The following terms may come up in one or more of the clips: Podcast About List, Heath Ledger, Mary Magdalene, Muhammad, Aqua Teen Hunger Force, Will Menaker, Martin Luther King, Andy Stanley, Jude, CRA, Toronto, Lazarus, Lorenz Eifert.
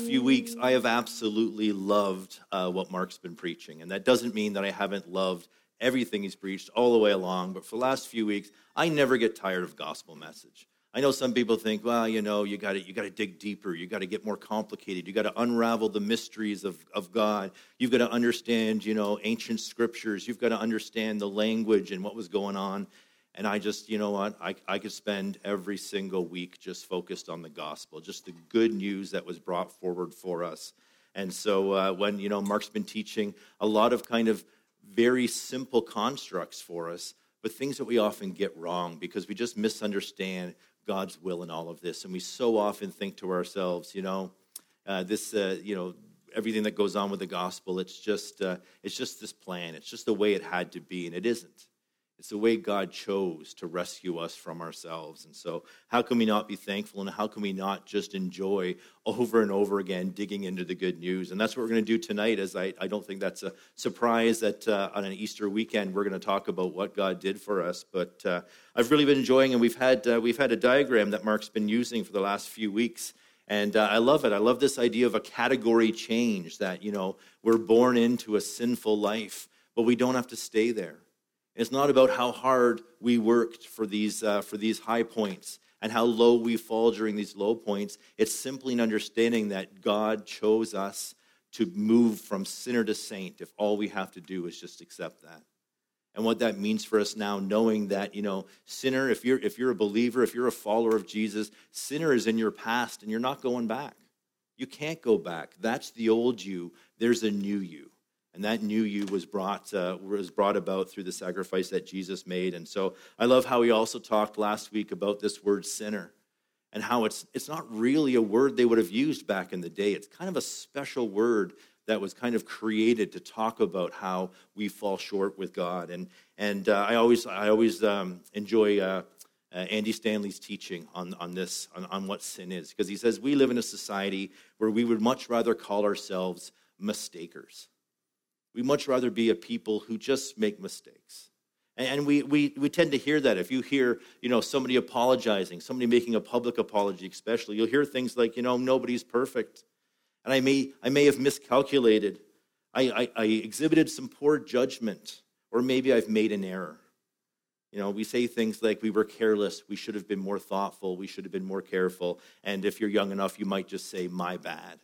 last few weeks, I have absolutely loved what Mark's been preaching. And that doesn't mean that I haven't loved everything he's preached all the way along. But for the last few weeks, I never get tired of gospel message. I know some people think, well, you know, you got to dig deeper. You got to get more complicated. You got to unravel the mysteries of God. You've got to understand, you know, ancient scriptures. You've got to understand the language and what was going on. And I just, you know what, I could spend every single week just focused on the gospel, just the good news that was brought forward for us. And so when, you know, Mark's been teaching a lot of kind of very simple constructs for us, but things that we often get wrong because we just misunderstand God's will in all of this. And we so often think to ourselves, you know, everything that goes on with the gospel, it's just this plan. It's just the way it had to be, and it isn't. It's the way God chose to rescue us from ourselves. And so how can we not be thankful, and how can we not just enjoy over and over again digging into the good news? And that's what we're going to do tonight, as I don't think that's a surprise that on an Easter weekend we're going to talk about what God did for us. But I've really been enjoying, and we've had a diagram that Mark's been using for the last few weeks. And I love it. I love this idea of a category change that, you know, we're born into a sinful life, but we don't have to stay there. It's not about how hard we worked for these high points and how low we fall during these low points. It's simply an understanding that God chose us to move from sinner to saint if all we have to do is just accept that. And what that means for us now, knowing that, you know, sinner, if you're a believer, if you're a follower of Jesus, sinner is in your past and you're not going back. You can't go back. That's the old you. There's a new you. And that new you was brought about through the sacrifice that Jesus made. And so I love how we also talked last week about this word sinner and how it's not really a word they would have used back in the day. It's kind of a special word that was kind of created to talk about how we fall short with God. And I always enjoy Andy Stanley's teaching on this, on what sin is, because he says we live in a society where we would much rather call ourselves mistakers. We much rather be a people who just make mistakes. And we tend to hear that. If you hear, you know, somebody apologizing, somebody making a public apology especially, you'll hear things like, you know, nobody's perfect. And I may have miscalculated. I exhibited some poor judgment, or maybe I've made an error. You know, we say things like we were careless, we should have been more thoughtful, we should have been more careful. And if you're young enough, you might just say, my bad.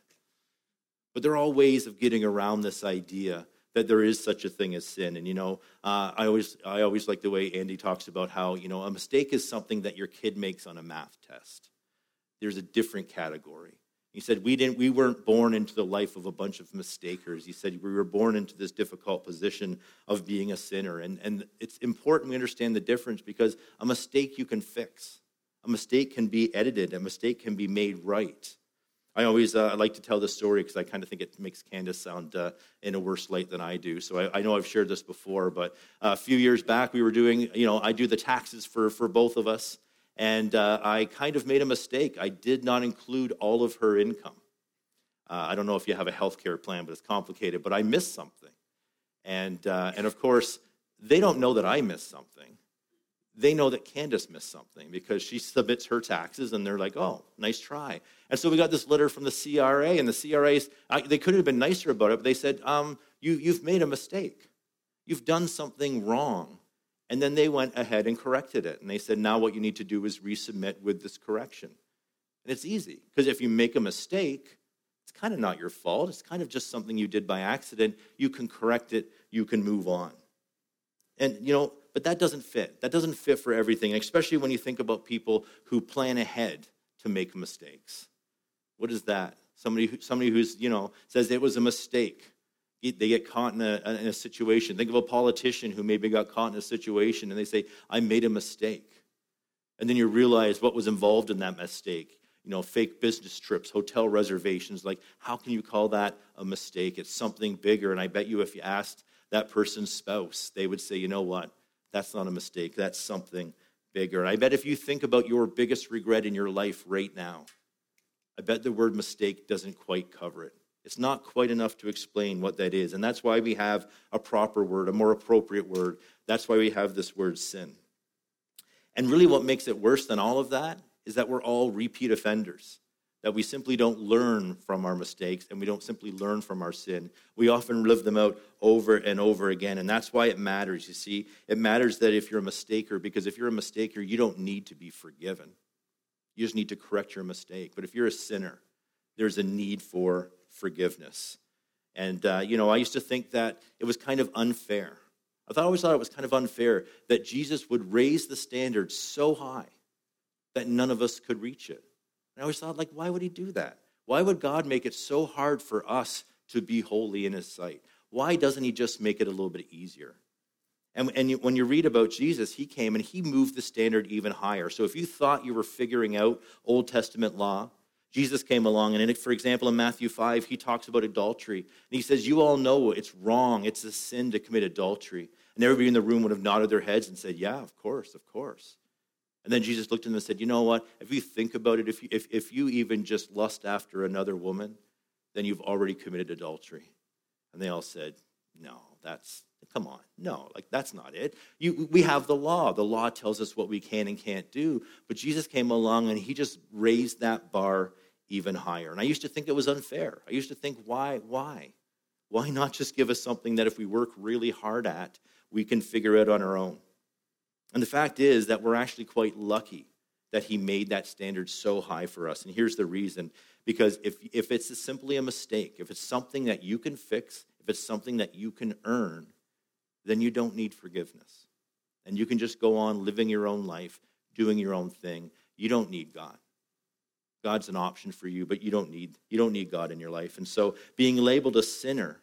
But there are all ways of getting around this idea that there is such a thing as sin. And, you know, I always like the way Andy talks about how, you know, a mistake is something that your kid makes on a math test. There's a different category. He said, we weren't born into the life of a bunch of mistakers. He said, we were born into this difficult position of being a sinner. And it's important we understand the difference, because a mistake you can fix. A mistake can be edited. A mistake can be made right. I always like to tell this story because I kind of think it makes Candace sound in a worse light than I do. So I know I've shared this before, but a few years back we were doing, you know, I do the taxes for both of us, and I kind of made a mistake. I did not include all of her income. I don't know if you have a healthcare plan, but it's complicated. But I missed something, and of course they don't know that I missed something. They know that Candace missed something because she submits her taxes, and they're like, oh, nice try. And so we got this letter from the CRA, and the CRAs, they could have been nicer about it, but they said, you've made a mistake. You've done something wrong. And then they went ahead and corrected it. And they said, now what you need to do is resubmit with this correction. And it's easy, because if you make a mistake, it's kind of not your fault. It's kind of just something you did by accident. You can correct it. You can move on. And, you know, but that doesn't fit. That doesn't fit for everything, and especially when you think about people who plan ahead to make mistakes. What is that? Somebody who's, you know, says it was a mistake. They get caught in a situation. Think of a politician who maybe got caught in a situation, and they say, I made a mistake. And then you realize what was involved in that mistake. You know, fake business trips, hotel reservations. Like, how can you call that a mistake? It's something bigger. And I bet you if you asked that person's spouse, they would say, you know what? That's not a mistake. That's something bigger. And I bet if you think about your biggest regret in your life right now, I bet the word mistake doesn't quite cover it. It's not quite enough to explain what that is. And that's why we have a proper word, a more appropriate word. That's why we have this word sin. And really what makes it worse than all of that is that we're all repeat offenders. that we simply don't learn from our mistakes and we don't simply learn from our sin. We often live them out over and over again, and that's why it matters, you see. It matters that if you're a mistaker, because if you're a mistaker, you don't need to be forgiven. You just need to correct your mistake. But if you're a sinner, there's a need for forgiveness. And, I used to think that it was kind of unfair. I always thought it was kind of unfair that Jesus would raise the standard so high that none of us could reach it. And I always thought, why would he do that? Why would God make it so hard for us to be holy in his sight? Why doesn't he just make it a little bit easier? And when you read about Jesus, he came and he moved the standard even higher. So if you thought you were figuring out Old Testament law, Jesus came along, and for example, in Matthew 5, he talks about adultery. And he says, you all know it's wrong. It's a sin to commit adultery. And everybody in the room would have nodded their heads and said, yeah, of course, of course. And then Jesus looked at them and said, you know what? If you think about it, if you even just lust after another woman, then you've already committed adultery. And they all said, no, come on. No, that's not it. We have the law. The law tells us what we can and can't do. But Jesus came along, and he just raised that bar even higher. And I used to think it was unfair. I used to think, why? Why not just give us something that if we work really hard at, we can figure out on our own? And the fact is that we're actually quite lucky that he made that standard so high for us. And here's the reason. Because if it's simply a mistake, if it's something that you can fix, if it's something that you can earn, then you don't need forgiveness. And you can just go on living your own life, doing your own thing. You don't need God. God's an option for you, but you don't need God in your life. And so being labeled a sinner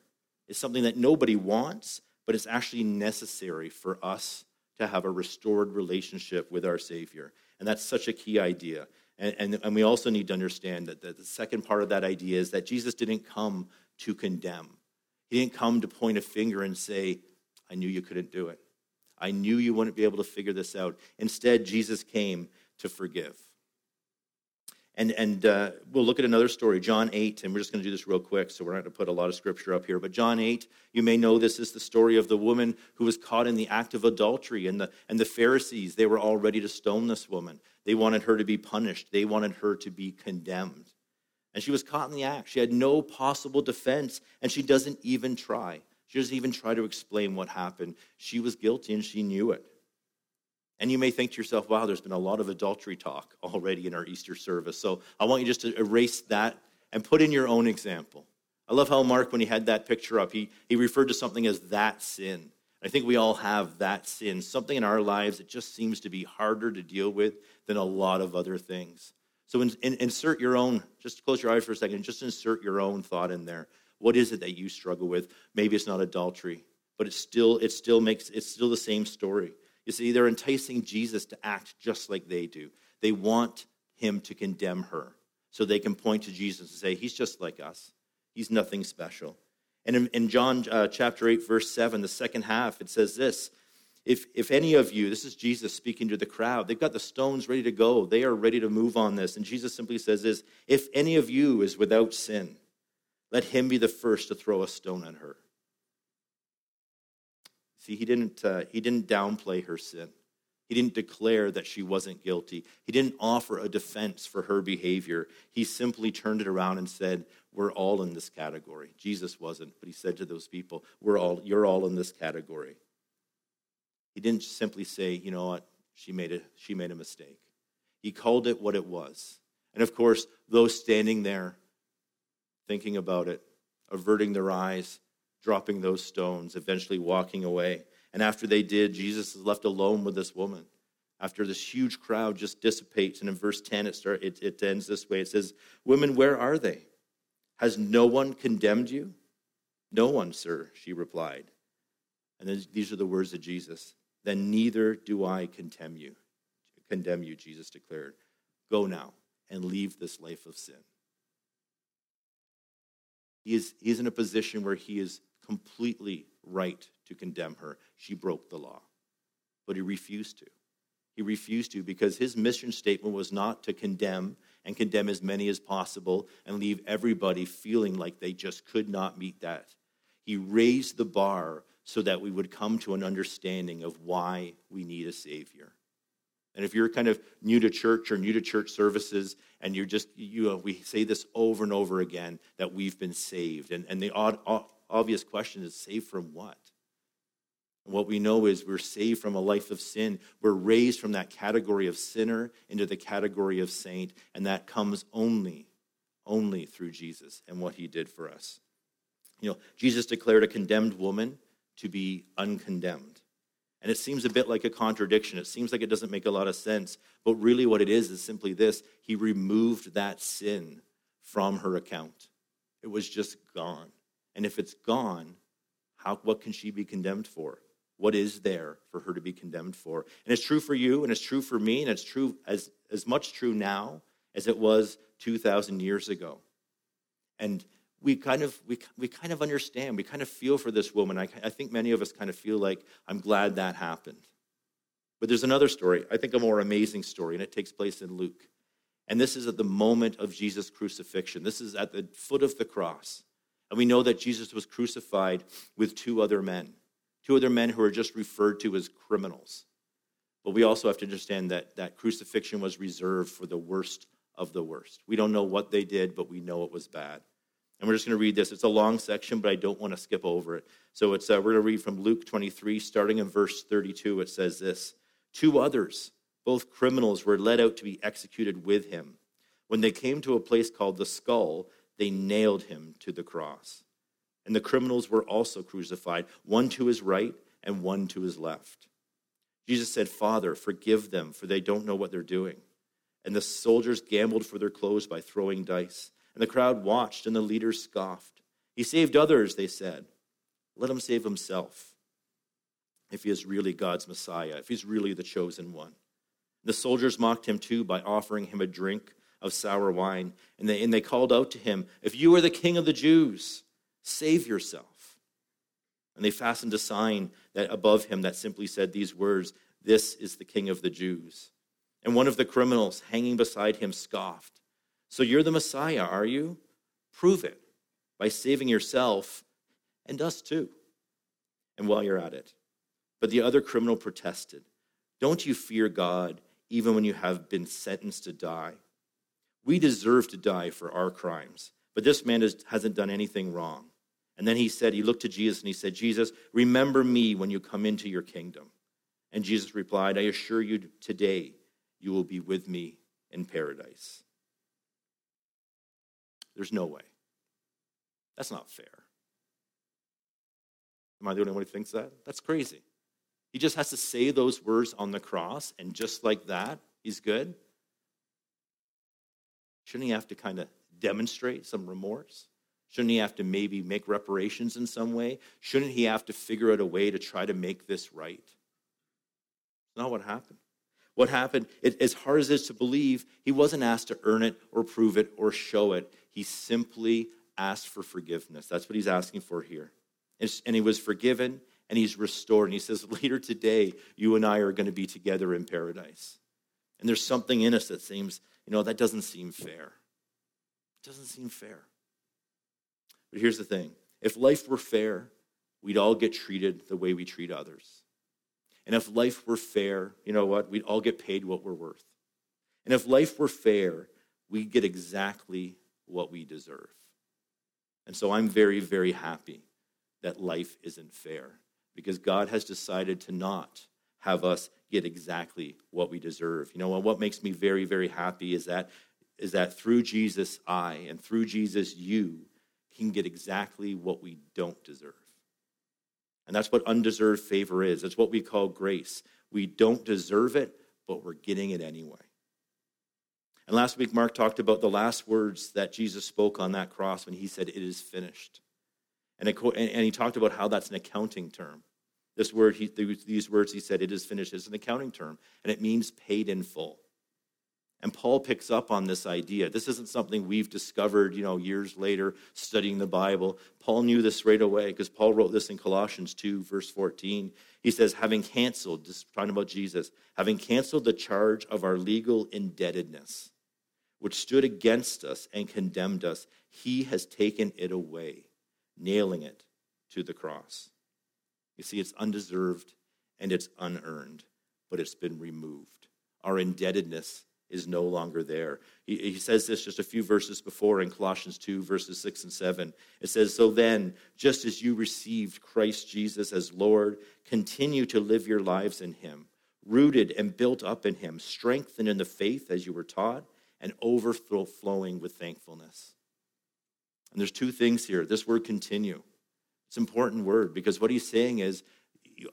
is something that nobody wants, but it's actually necessary for us to have a restored relationship with our Savior. And that's such a key idea. And we also need to understand that the second part of that idea is that Jesus didn't come to condemn. He didn't come to point a finger and say, I knew you couldn't do it. I knew you wouldn't be able to figure this out. Instead, Jesus came to forgive. And we'll look at another story, John 8, and we're just going to do this real quick, so we're not going to put a lot of scripture up here. But John 8, you may know this is the story of the woman who was caught in the act of adultery, and the Pharisees, they were all ready to stone this woman. They wanted her to be punished. They wanted her to be condemned. And she was caught in the act. She had no possible defense, and she doesn't even try. She doesn't even try to explain what happened. She was guilty, and she knew it. And you may think to yourself, wow, there's been a lot of adultery talk already in our Easter service. So I want you just to erase that and put in your own example. I love how Mark, when he had that picture up, he referred to something as that sin. I think we all have that sin, something in our lives that just seems to be harder to deal with than a lot of other things. So insert your own, just close your eyes for a second, just insert your own thought in there. What is it that you struggle with? Maybe it's not adultery, but it's still the same story. You see, they're enticing Jesus to act just like they do. They want him to condemn her so they can point to Jesus and say, he's just like us. He's nothing special. And in John chapter 8, verse 7, the second half, it says this, if any of you, this is Jesus speaking to the crowd, they've got the stones ready to go. They are ready to move on this. And Jesus simply says this, if any of you is without sin, let him be the first to throw a stone at her. See, he didn't downplay her sin. He didn't declare that she wasn't guilty. He didn't offer a defense for her behavior. He simply turned it around and said, we're all in this category. Jesus wasn't, but he said to those people, you're all in this category. He didn't simply say, you know what, she made a mistake. He called it what it was. And of course, those standing there, thinking about it, averting their eyes, dropping those stones, eventually walking away. And after they did, Jesus is left alone with this woman. After this huge crowd just dissipates, and in verse 10 it ends this way. It says, women, where are they? Has no one condemned you? No one, sir, she replied. And then these are the words of Jesus. Then neither do I condemn you, Jesus declared. Go now and leave this life of sin. He's in a position where he is completely right to condemn her. She broke the law, but he refused to. He refused to because his mission statement was not to condemn as many as possible and leave everybody feeling like they just could not meet that. He raised the bar so that we would come to an understanding of why we need a Savior. And if you're kind of new to church or new to church services, and you're just, we say this over and over again, that we've been saved. And the obvious question is, saved from what? And what we know is we're saved from a life of sin. We're raised from that category of sinner into the category of saint, and that comes only through Jesus and what he did for us. Jesus declared a condemned woman to be uncondemned. And it seems a bit like a contradiction. It seems like it doesn't make a lot of sense. But really what it is simply this. He removed that sin from her account. It was just gone. And if it's gone, what can she be condemned for? What is there for her to be condemned for? And it's true for you, and it's true for me, and it's true as much true now as it was 2,000 years ago. And we kind of understand. We kind of feel for this woman. I think many of us kind of feel like, I'm glad that happened. But there's another story, I think a more amazing story, and it takes place in Luke. And this is at the moment of Jesus' crucifixion. This is at the foot of the cross. And we know that Jesus was crucified with two other men who are just referred to as criminals. But we also have to understand that crucifixion was reserved for the worst of the worst. We don't know what they did, but we know it was bad. And we're just going to read this. It's a long section, but I don't want to skip over it. So we're going to read from Luke 23, starting in verse 32. It says this, "Two others, both criminals, were led out to be executed with him. When they came to a place called the Skull, they nailed him to the cross. And the criminals were also crucified, one to his right and one to his left. Jesus said, 'Father, forgive them, for they don't know what they're doing.' And the soldiers gambled for their clothes by throwing dice. And the crowd watched, and the leaders scoffed. 'He saved others,' they said. 'Let him save himself, if he is really God's Messiah, if he's really the chosen one.' The soldiers mocked him too by offering him a drink of sour wine. And they called out to him, 'If you are the King of the Jews, save yourself.' And they fastened a sign that above him that simply said these words, 'This is the King of the Jews.' And one of the criminals hanging beside him scoffed, 'So you're the Messiah, are you? Prove it by saving yourself and us too.' And while you're at it, but the other criminal protested, 'Don't you fear God even when you have been sentenced to die? We deserve to die for our crimes, but this man hasn't done anything wrong.' And then he looked to Jesus and he said, 'Jesus, remember me when you come into your kingdom.' And Jesus replied, 'I assure you today, you will be with me in paradise.'" There's no way. That's not fair. Am I the only one who thinks that? That's crazy. He just has to say those words on the cross, and just like that, he's good. Shouldn't he have to kind of demonstrate some remorse? Shouldn't he have to maybe make reparations in some way? Shouldn't he have to figure out a way to try to make this right? That's not what happened. What happened, as hard as it is to believe, he wasn't asked to earn it or prove it or show it. He simply asked for forgiveness. That's what he's asking for here. And he was forgiven, and he's restored. And he says, later today, you and I are going to be together in paradise. And there's something in us that seems, that doesn't seem fair. It doesn't seem fair. But here's the thing. If life were fair, we'd all get treated the way we treat others. And if life were fair, you know what? We'd all get paid what we're worth. And if life were fair, we'd get exactly what we deserve. And so I'm very, very happy that life isn't fair, because God has decided to not have us get exactly what we deserve. What makes me very, very happy is that through Jesus, I, and through Jesus, you can get exactly what we don't deserve. And that's what undeserved favor is. It's what we call grace. We don't deserve it, but we're getting it anyway. And last week, Mark talked about the last words that Jesus spoke on that cross when he said, "It is finished." And he talked about how that's an accounting term. These words he said, "It is finished," is an accounting term, and it means paid in full. And Paul picks up on this idea. This isn't something we've discovered, years later, studying the Bible. Paul knew this right away, because Paul wrote this in Colossians 2, verse 14. He says, talking about Jesus, having canceled the charge of our legal indebtedness, which stood against us and condemned us, he has taken it away, nailing it to the cross. You see, it's undeserved and it's unearned, but it's been removed. our indebtedness is no longer there. He says this just a few verses before in Colossians 2, verses 6 and 7. It says, "So then, just as you received Christ Jesus as Lord, continue to live your lives in him, rooted and built up in him, strengthened in the faith as you were taught, and overflowing with thankfulness." And there's two things here. This word continue. It's an important word because what he's saying is,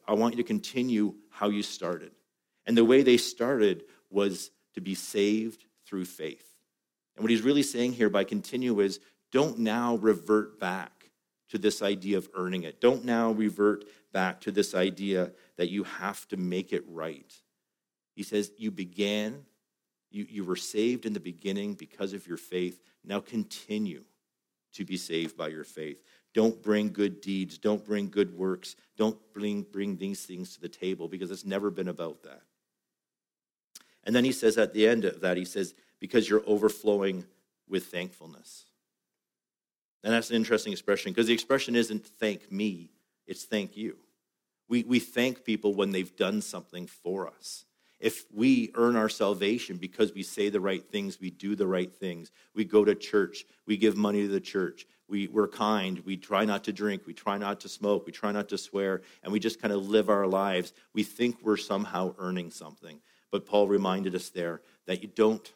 I want you to continue how you started. And the way they started was to be saved through faith. And what he's really saying here by continue is, don't now revert back to this idea of earning it. Don't now revert back to this idea that you have to make it right. He says, you began, you were saved in the beginning because of your faith. Now continue to be saved by your faith. Don't bring good deeds. Don't bring good works. Don't bring these things to the table, because it's never been about that. And then he says at the end of that, he says, because you're overflowing with thankfulness. And that's an interesting expression, because the expression isn't thank me, it's thank you. We thank people when they've done something for us. If we earn our salvation because we say the right things, we do the right things, we go to church, we give money to the church, we're kind, we try not to drink, we try not to smoke, we try not to swear, and we just kind of live our lives, we think we're somehow earning something. But Paul reminded us there that you don't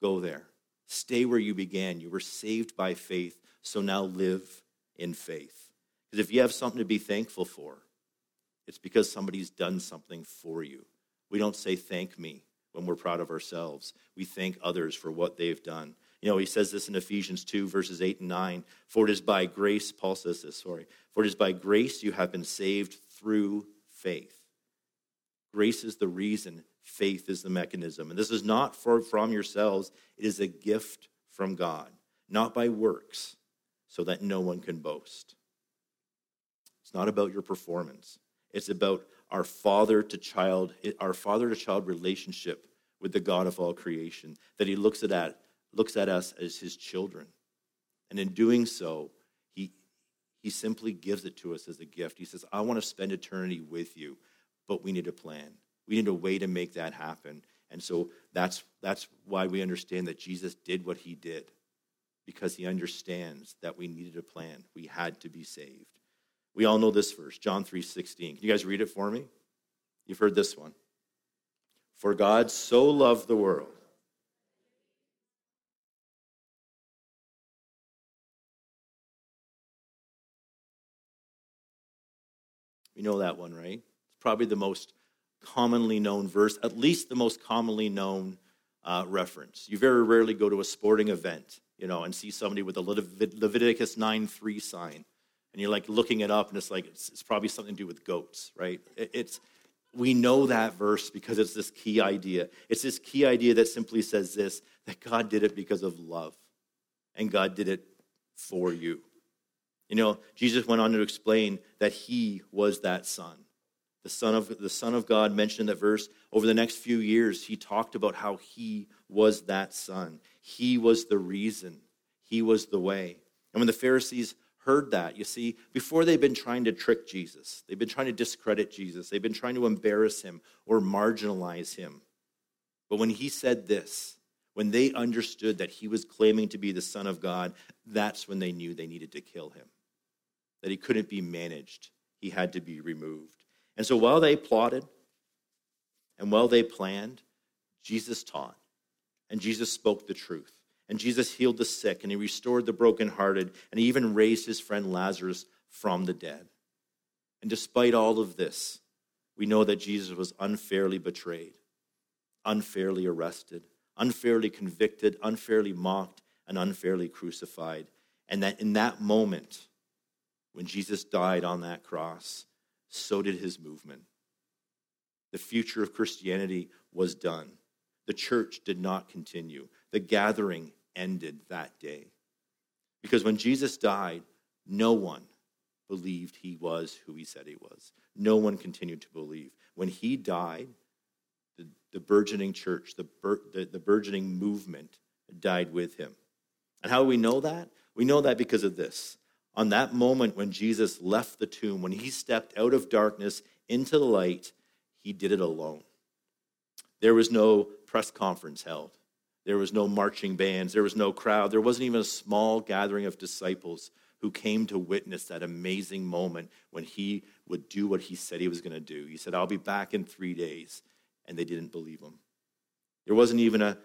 go there. Stay where you began. You were saved by faith, so now live in faith. Because if you have something to be thankful for, it's because somebody's done something for you. We don't say thank me when we're proud of ourselves. We thank others for what they've done. You know, he says this in Ephesians 2, verses 8 and 9. For it is by grace, Paul says this, For it is by grace you have been saved through faith. Grace is the reason. Faith is the mechanism. And this is not from yourselves. It is a gift from God, not by works, so that no one can boast. It's not about your performance. It's about our father to child relationship with the God of all creation, that he looks at us as his children. And in doing so, he simply gives it to us as a gift. He says, I want to spend eternity with you, but we need a plan. We need a way to make that happen. And so that's why we understand that Jesus did what he did, because he understands that we needed a plan. We had to be saved. We all know this verse, John 3:16. Can you guys read it for me? You've heard this one. For God so loved the world. You know that one, right? It's probably the most commonly known verse, at least the most commonly known reference. You very rarely go to a sporting event, and see somebody with a Leviticus 9:3 sign, and you're like looking it up, and it's like it's probably something to do with goats, right? We know that verse because it's this key idea. It's this key idea that simply says this, that God did it because of love, and God did it for you. Jesus went on to explain that he was that son. The Son of God mentioned in that verse. Over the next few years, he talked about how he was that son. He was the reason. He was the way. And when the Pharisees heard that, before they've been trying to trick Jesus. They've been trying to discredit Jesus. They've been trying to embarrass him or marginalize him. But when he said this, when they understood that he was claiming to be the Son of God, that's when they knew they needed to kill him. That he couldn't be managed. He had to be removed. And so while they plotted and while they planned, Jesus taught, and Jesus spoke the truth, and Jesus healed the sick, and he restored the brokenhearted, and he even raised his friend Lazarus from the dead. And despite all of this, we know that Jesus was unfairly betrayed, unfairly arrested, unfairly convicted, unfairly mocked, and unfairly crucified. And that in that moment, when Jesus died on that cross, so did his movement. The future of Christianity was done. The church did not continue. The gathering ended that day. Because when Jesus died, no one believed he was who he said he was. No one continued to believe. When he died, the burgeoning church, the burgeoning movement died with him. And how do we know that? We know that because of this. On that moment when Jesus left the tomb, when he stepped out of darkness into the light, he did it alone. There was no press conference held. There was no marching bands. There was no crowd. There wasn't even a small gathering of disciples who came to witness that amazing moment when he would do what he said he was going to do. He said, I'll be back in 3 days. And they didn't believe him. There wasn't even a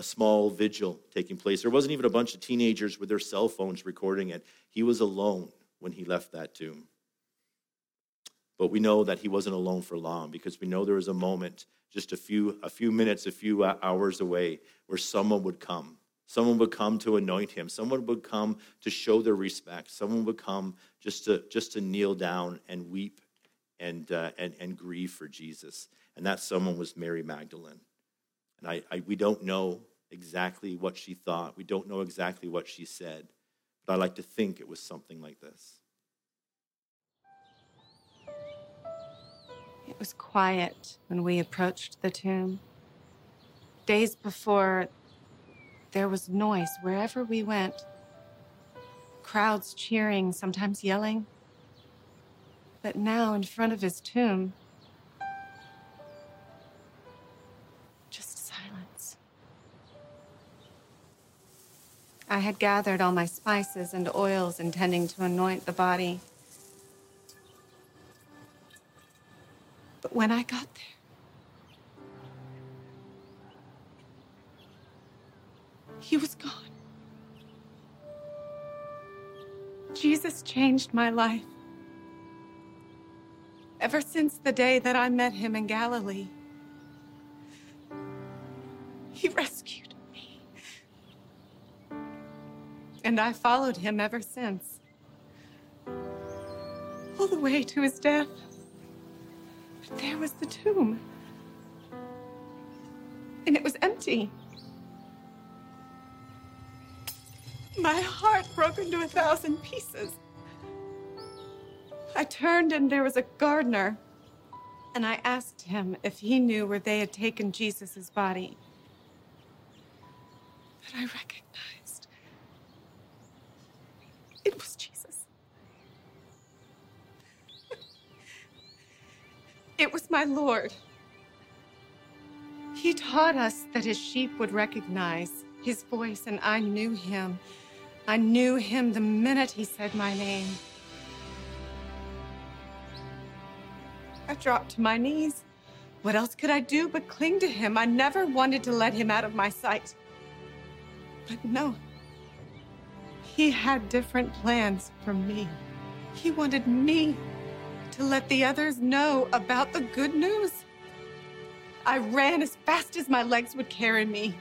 small vigil taking place. There wasn't even a bunch of teenagers with their cell phones recording it. He was alone when he left that tomb. But we know that he wasn't alone for long, because we know there was a moment just a few minutes, a few hours away where someone would come. Someone would come to anoint him. Someone would come to show their respect. Someone would come just to kneel down and weep and grieve for Jesus. And that someone was Mary Magdalene. And we don't know exactly what she thought. We don't know exactly what she said. But I like to think it was something like this. It was quiet when we approached the tomb. Days before, there was noise wherever we went. Crowds cheering, sometimes yelling. But now, in front of his tomb, just silence. I had gathered all my spices and oils, intending to anoint the body. But when I got there, he was gone. Jesus changed my life. Ever since the day that I met him in Galilee, he rescued me. And I followed him ever since, all the way to his death. But there was the tomb, and it was empty. My heart broke into 1,000 pieces. I turned, and there was a gardener, and I asked him if he knew where they had taken Jesus' body. But I recognized it was Jesus. It was my Lord. He taught us that his sheep would recognize his voice, and I knew him. I knew him the minute he said my name. I dropped to my knees. What else could I do but cling to him? I never wanted to let him out of my sight. But no, he had different plans for me. He wanted me to let the others know about the good news. I ran as fast as my legs would carry me,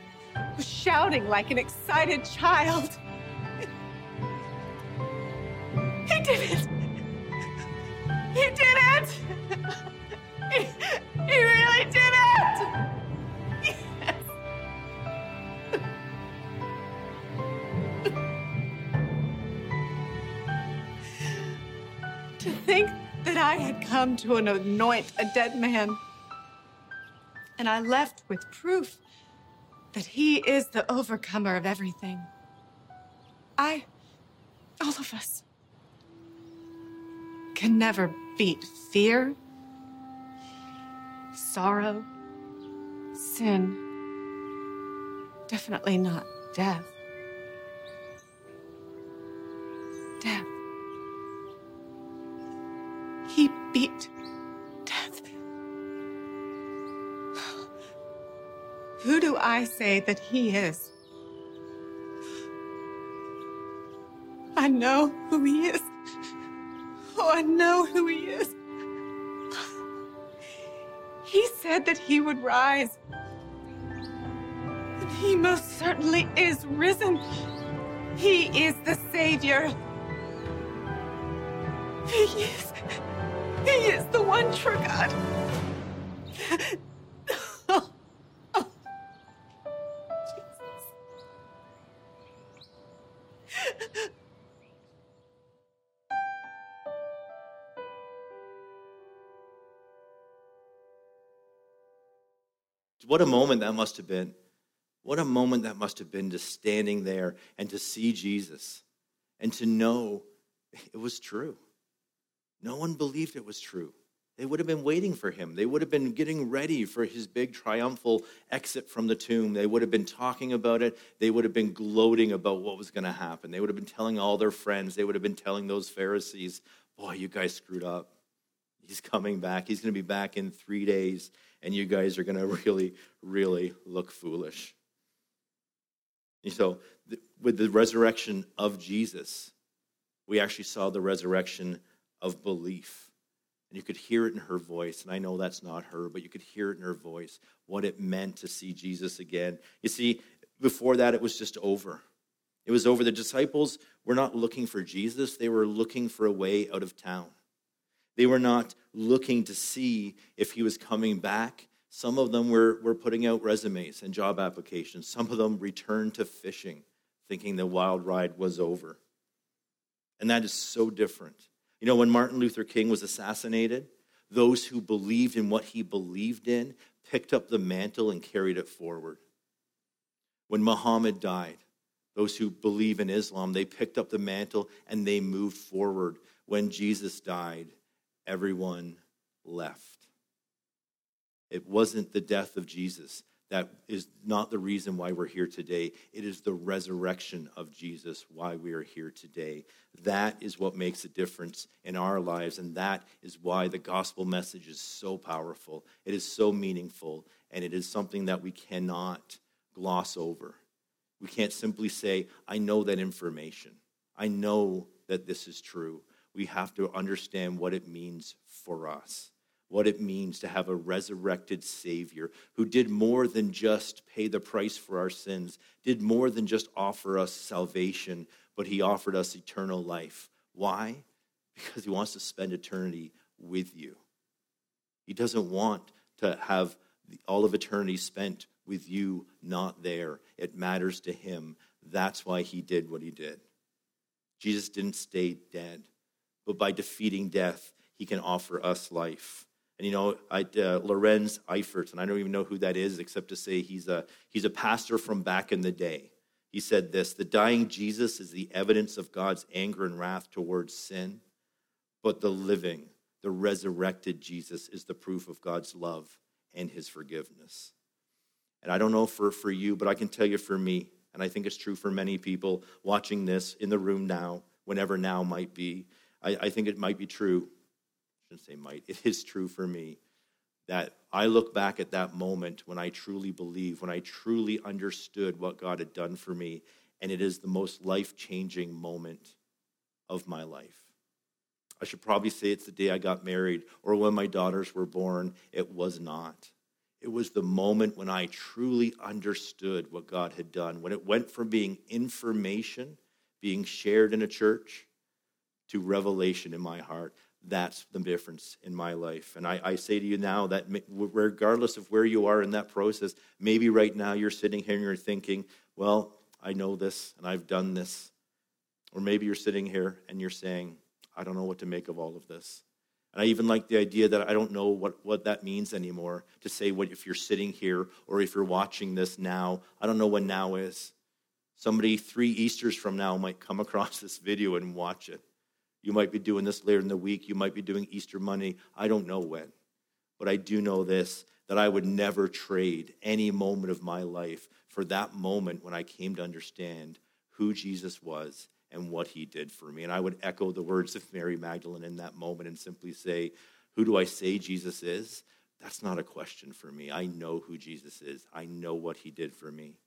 was shouting like an excited child. He did it! He did it! He really did it! Yes. To think that I had come to anoint a dead man. And I left with proof that he is the overcomer of everything. All of us, can never beat fear, sorrow, sin, definitely not death. He beat death. Who do I say that he is? I know who he is. Oh, I know who he is. He said that he would rise. And he most certainly is risen. He is the Savior. He is the one true God. Oh, Jesus. What a moment that must have been. What a moment that must have been, to standing there and to see Jesus and to know it was true. No one believed it was true. They would have been waiting for him. They would have been getting ready for his big triumphal exit from the tomb. They would have been talking about it. They would have been gloating about what was going to happen. They would have been telling all their friends. They would have been telling those Pharisees, boy, you guys screwed up. He's coming back. He's going to be back in 3 days, and you guys are going to really, really look foolish. And so with the resurrection of Jesus, we actually saw the resurrection of belief. And you could hear it in her voice, and I know that's not her, but you could hear it in her voice, what it meant to see Jesus again. You see, before that, it was just over. It was over. The disciples were not looking for Jesus. They were looking for a way out of town. They were not looking to see if he was coming back. Some of them were putting out resumes and job applications. Some of them returned to fishing, thinking the wild ride was over. And that is so different. You know, when Martin Luther King was assassinated, those who believed in what he believed in picked up the mantle and carried it forward. When Muhammad died, those who believe in Islam, they picked up the mantle and they moved forward. When Jesus died, everyone left. It wasn't the death of Jesus. That is not the reason why we're here today. It is the resurrection of Jesus why we are here today. That is what makes a difference in our lives, and that is why the gospel message is so powerful. It is so meaningful, and it is something that we cannot gloss over. We can't simply say, I know that information. I know that this is true. We have to understand what it means for us. What it means to have a resurrected Savior who did more than just pay the price for our sins, did more than just offer us salvation, but he offered us eternal life. Why? Because he wants to spend eternity with you. He doesn't want to have all of eternity spent with you not there. It matters to him. That's why he did what he did. Jesus didn't stay dead, but by defeating death, he can offer us life. And, you know, Lorenz Eifert, and I don't even know who that is except to say he's a pastor from back in the day. He said this, the dying Jesus is the evidence of God's anger and wrath towards sin, but the living, the resurrected Jesus is the proof of God's love and his forgiveness. And I don't know for you, but I can tell you for me, and I think it's true for many people watching this in the room now, whenever now might be, I think it might be true. It is true for me that I look back at that moment when I truly believe, when I truly understood what God had done for me, and it is the most life-changing moment of my life. I should probably say it's the day I got married or when my daughters were born. It was not. It was the moment when I truly understood what God had done, when it went from being information being shared in a church to revelation in my heart. That's the difference in my life. And I say to you now that regardless of where you are in that process, maybe right now you're sitting here and you're thinking, well, I know this and I've done this. Or maybe you're sitting here and you're saying, I don't know what to make of all of this. And I even like the idea that I don't know what that means anymore to say what if you're sitting here or if you're watching this now. I don't know when now is. Somebody 3 Easters from now might come across this video and watch it. You might be doing this later in the week. You might be doing Easter Monday. I don't know when. But I do know this, that I would never trade any moment of my life for that moment when I came to understand who Jesus was and what he did for me. And I would echo the words of Mary Magdalene in that moment and simply say, who do I say Jesus is? That's not a question for me. I know who Jesus is. I know what he did for me.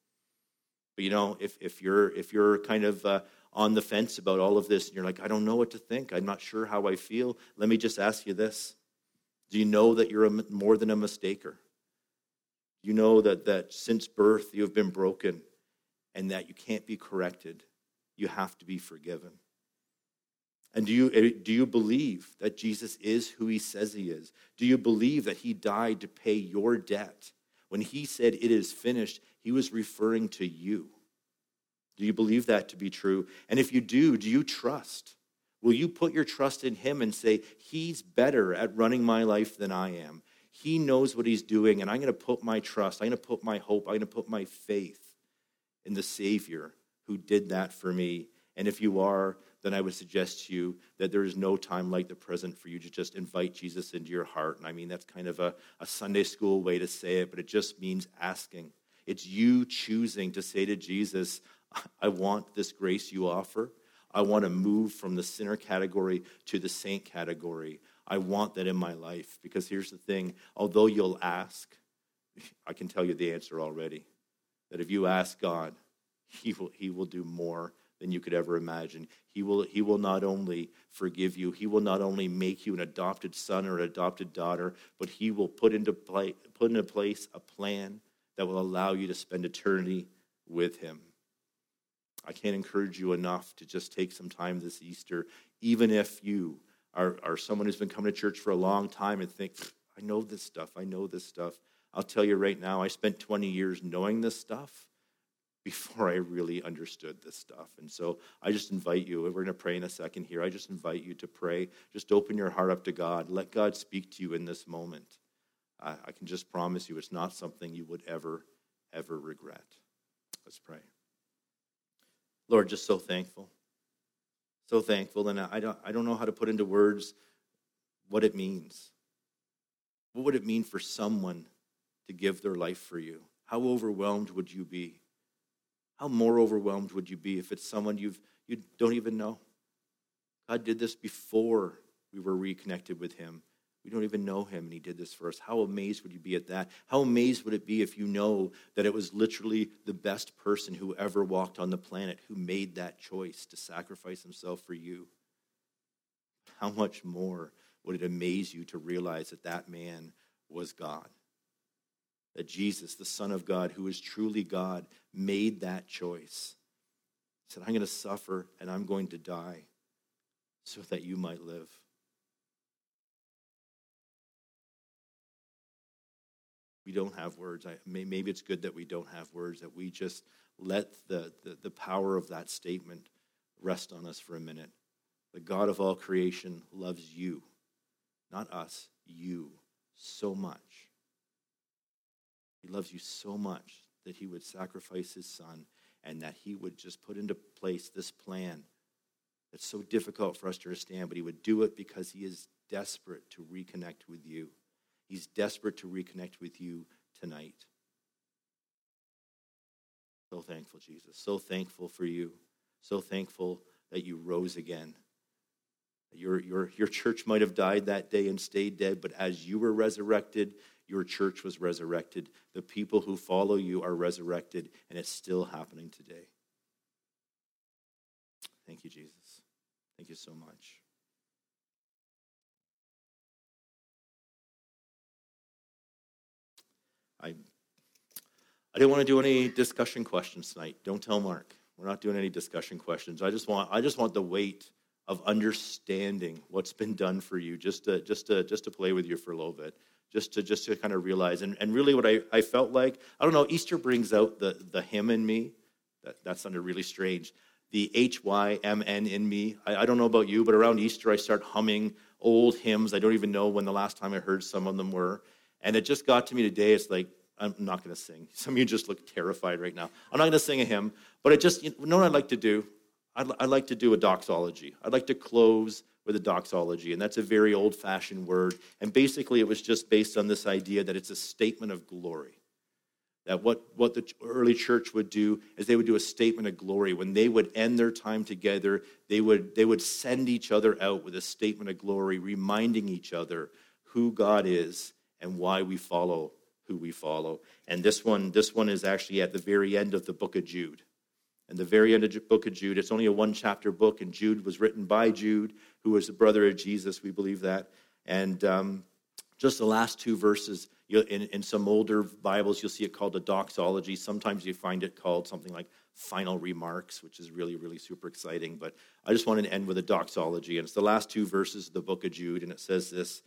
But, you know, if you're kind of on the fence about all of this, and you're like, I don't know what to think. I'm not sure how I feel. Let me just ask you this. Do you know that you're more than a mistaker? You know that since birth you have been broken and that you can't be corrected. You have to be forgiven. And do you believe that Jesus is who he says he is? Do you believe that he died to pay your debt? When he said it is finished, he was referring to you. Do you believe that to be true? And if you do, do you trust? Will you put your trust in him and say, he's better at running my life than I am. He knows what he's doing, and I'm going to put my trust, I'm going to put my hope, I'm going to put my faith in the Savior who did that for me. And if you are, then I would suggest to you that there is no time like the present for you to just invite Jesus into your heart. And I mean, that's kind of a Sunday school way to say it, but it just means asking. It's you choosing to say to Jesus, I want this grace you offer. I want to move from the sinner category to the saint category. I want that in my life. Because here's the thing, although you'll ask, I can tell you the answer already. That if you ask God, He will do more than you could ever imagine. He will not only forgive you, He will not only make you an adopted son or an adopted daughter, but He will put into place a plan that will allow you to spend eternity with Him. I can't encourage you enough to just take some time this Easter, even if you are someone who's been coming to church for a long time and think, I know this stuff. I'll tell you right now, I spent 20 years knowing this stuff before I really understood this stuff. And so I just invite you, and we're going to pray in a second here, I just invite you to pray. Just open your heart up to God. Let God speak to you in this moment. I can just promise you it's not something you would ever, ever regret. Let's pray. Lord, just so thankful, and I don't know how to put into words what it means. What would it mean for someone to give their life for you? How overwhelmed would you be? How more overwhelmed would you be if it's someone you don't even know? God did this before we were reconnected with Him. We don't even know Him, and He did this for us. How amazed would you be at that? How amazed would it be if you know that it was literally the best person who ever walked on the planet who made that choice to sacrifice Himself for you? How much more would it amaze you to realize that that man was God? That Jesus, the Son of God, who is truly God, made that choice. He said, I'm going to suffer and I'm going to die so that you might live. We don't have words. Maybe it's good that we don't have words, that we just let the power of that statement rest on us for a minute. The God of all creation loves you, not us, you, so much. He loves you so much that He would sacrifice His Son and that He would just put into place this plan that's so difficult for us to understand, but He would do it because He is desperate to reconnect with you. He's desperate to reconnect with you tonight. So thankful, Jesus. So thankful for you. So thankful that you rose again. Your church might have died that day and stayed dead, but as you were resurrected, your church was resurrected. The people who follow you are resurrected, and it's still happening today. Thank you, Jesus. Thank you so much. I didn't want to do any discussion questions tonight. Don't tell Mark. We're not doing any discussion questions. I just want the weight of understanding what's been done for you just to play with you for a little bit, just to kind of realize. And really what I felt like, I don't know, Easter brings out the hymn in me. That sounded really strange. The HYMN in me. I don't know about you, but around Easter I start humming old hymns. I don't even know when the last time I heard some of them were. And it just got to me today. It's like, I'm not going to sing. Some of you just look terrified right now. I'm not going to sing a hymn, but you know what I'd like to do? I'd like to do a doxology. I'd like to close with a doxology, and that's a very old-fashioned word. And basically, it was just based on this idea that it's a statement of glory, that what the early church would do is they would do a statement of glory. When they would end their time together, they would send each other out with a statement of glory, reminding each other who God is and why we follow who we follow. And this one is actually at the very end of the book of Jude. And the very end of the book of Jude, it's only a one-chapter book, and Jude was written by Jude, who was the brother of Jesus, we believe that. And just the last two verses, in some older Bibles, you'll see it called a doxology. Sometimes you find it called something like final remarks, which is really, really super exciting. But I just wanted to end with a doxology, and it's the last two verses of the book of Jude, and it says this: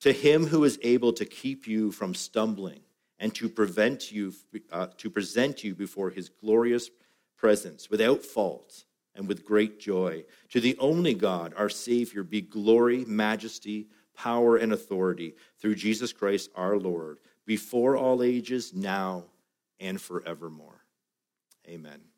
To Him who is able to keep you from stumbling and to present you before His glorious presence without fault and with great joy, to the only God, our Savior, be glory, majesty, power, and authority through Jesus Christ our Lord, before all ages, now and forevermore. Amen.